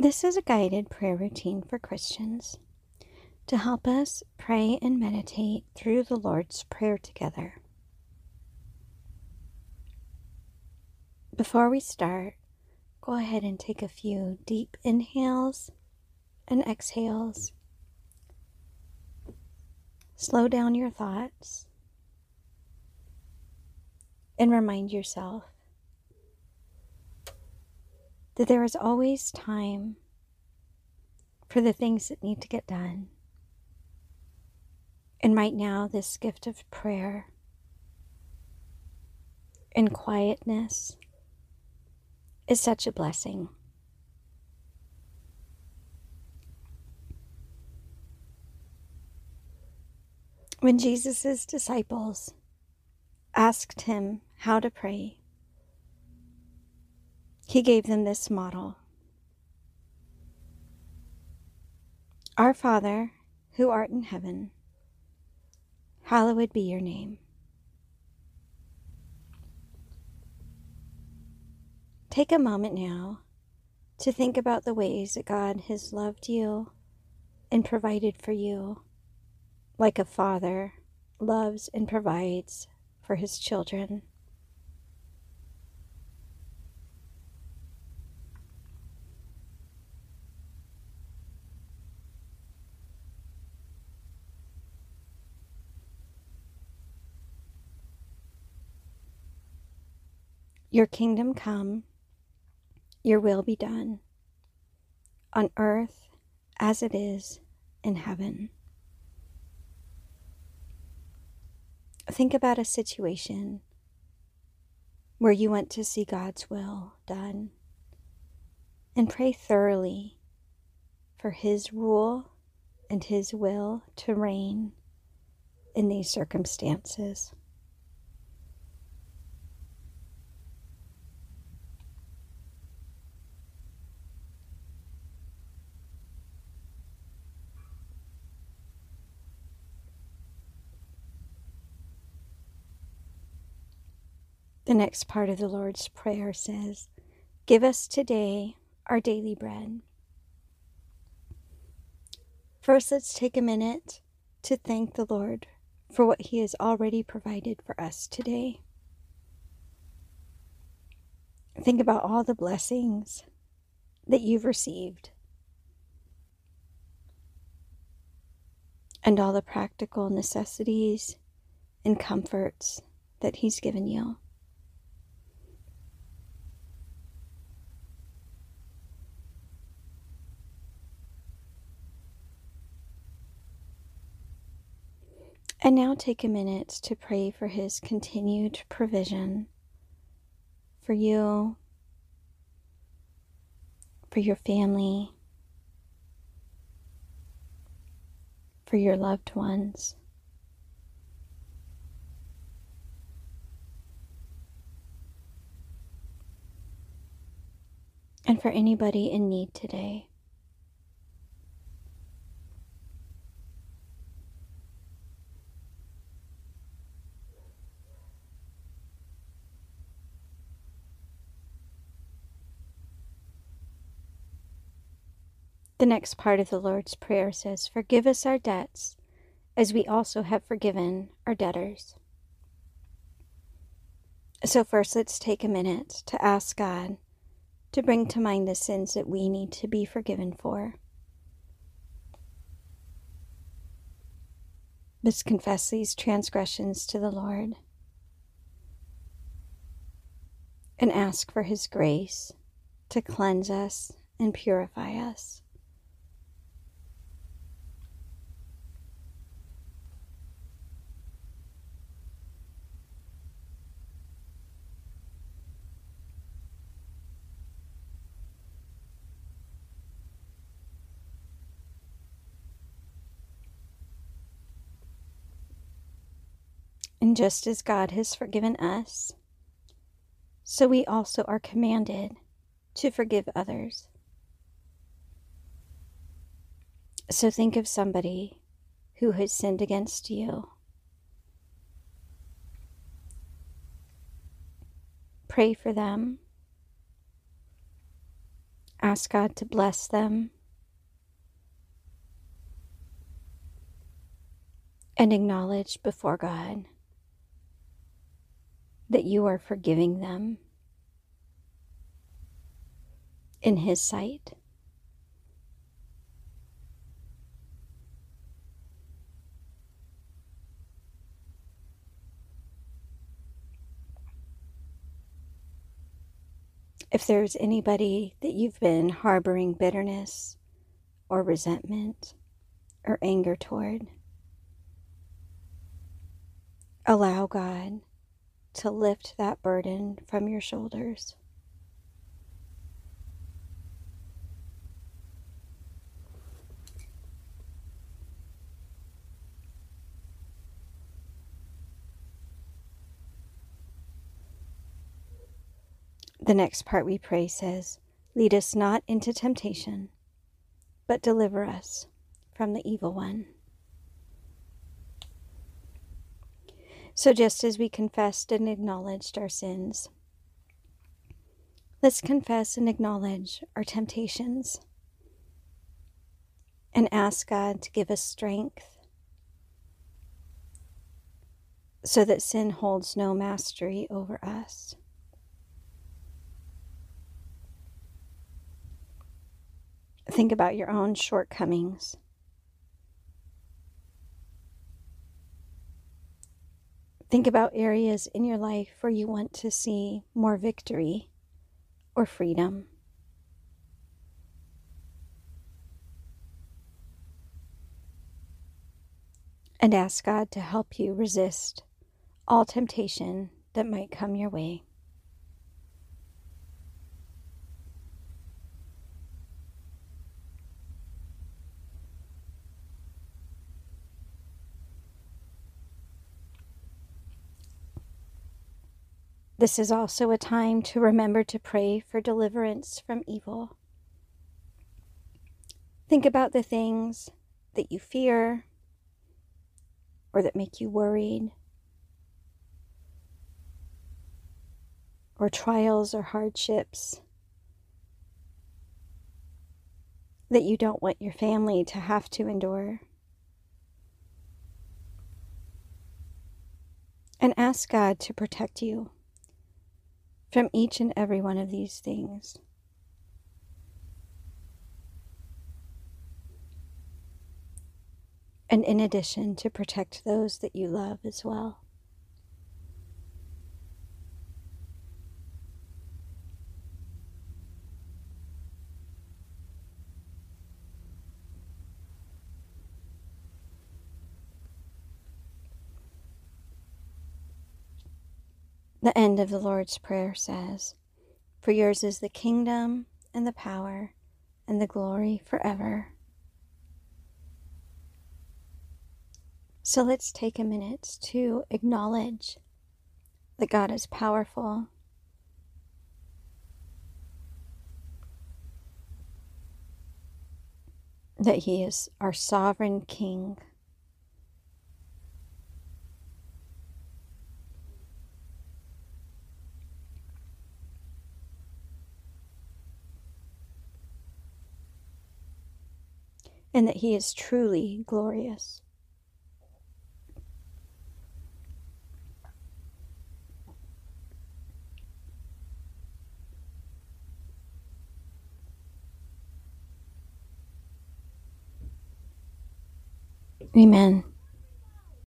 This is a guided prayer routine for Christians to help us pray and meditate through the Lord's Prayer together. Before we start, go ahead and take a few deep inhales and exhales. Slow down your thoughts and remind yourself that there is always time for the things that need to get done. And right now, this gift of prayer and quietness is such a blessing. When Jesus' disciples asked him how to pray, he gave them this model. Our Father, who art in heaven, hallowed be your name. Take a moment now to think about the ways that God has loved you and provided for you, like a father loves and provides for his children. Your kingdom come, your will be done, on earth as it is in heaven. Think about a situation where you want to see God's will done and pray thoroughly for his rule and his will to reign in these circumstances. The next part of the Lord's Prayer says, "Give us today our daily bread." First, let's take a minute to thank the Lord for what he has already provided for us today. Think about all the blessings that you've received and all the practical necessities and comforts that he's given you. And now take a minute to pray for his continued provision for you, for your family, for your loved ones. And for anybody in need today. The next part of the Lord's Prayer says, "Forgive us our debts, as we also have forgiven our debtors." So first, let's take a minute to ask God to bring to mind the sins that we need to be forgiven for. Let's confess these transgressions to the Lord and ask for his grace to cleanse us and purify us. And just as God has forgiven us, so we also are commanded to forgive others. So think of somebody who has sinned against you. Pray for them Ask God to bless them. And acknowledge before God that you are forgiving them in His sight. If there's anybody that you've been harboring bitterness or resentment or anger toward, allow God to lift that burden from your shoulders. The next part we pray says, "Lead us not into temptation, but deliver us from the evil one." So just as we confessed and acknowledged our sins, let's confess and acknowledge our temptations and ask God to give us strength so that sin holds no mastery over us. Think about your own shortcomings. Think about areas in your life where you want to see more victory or freedom. And ask God to help you resist all temptation that might come your way. This is also a time to remember to pray for deliverance from evil. Think about the things that you fear or that make you worried, or trials or hardships that you don't want your family to have to endure. And ask God to protect you from each and every one of these things. And in addition, to protect those that you love as well. The end of the Lord's Prayer says, "For yours is the kingdom and the power and the glory forever." So let's take a minute to acknowledge that God is powerful, that He is our sovereign King, and that He is truly glorious. Amen.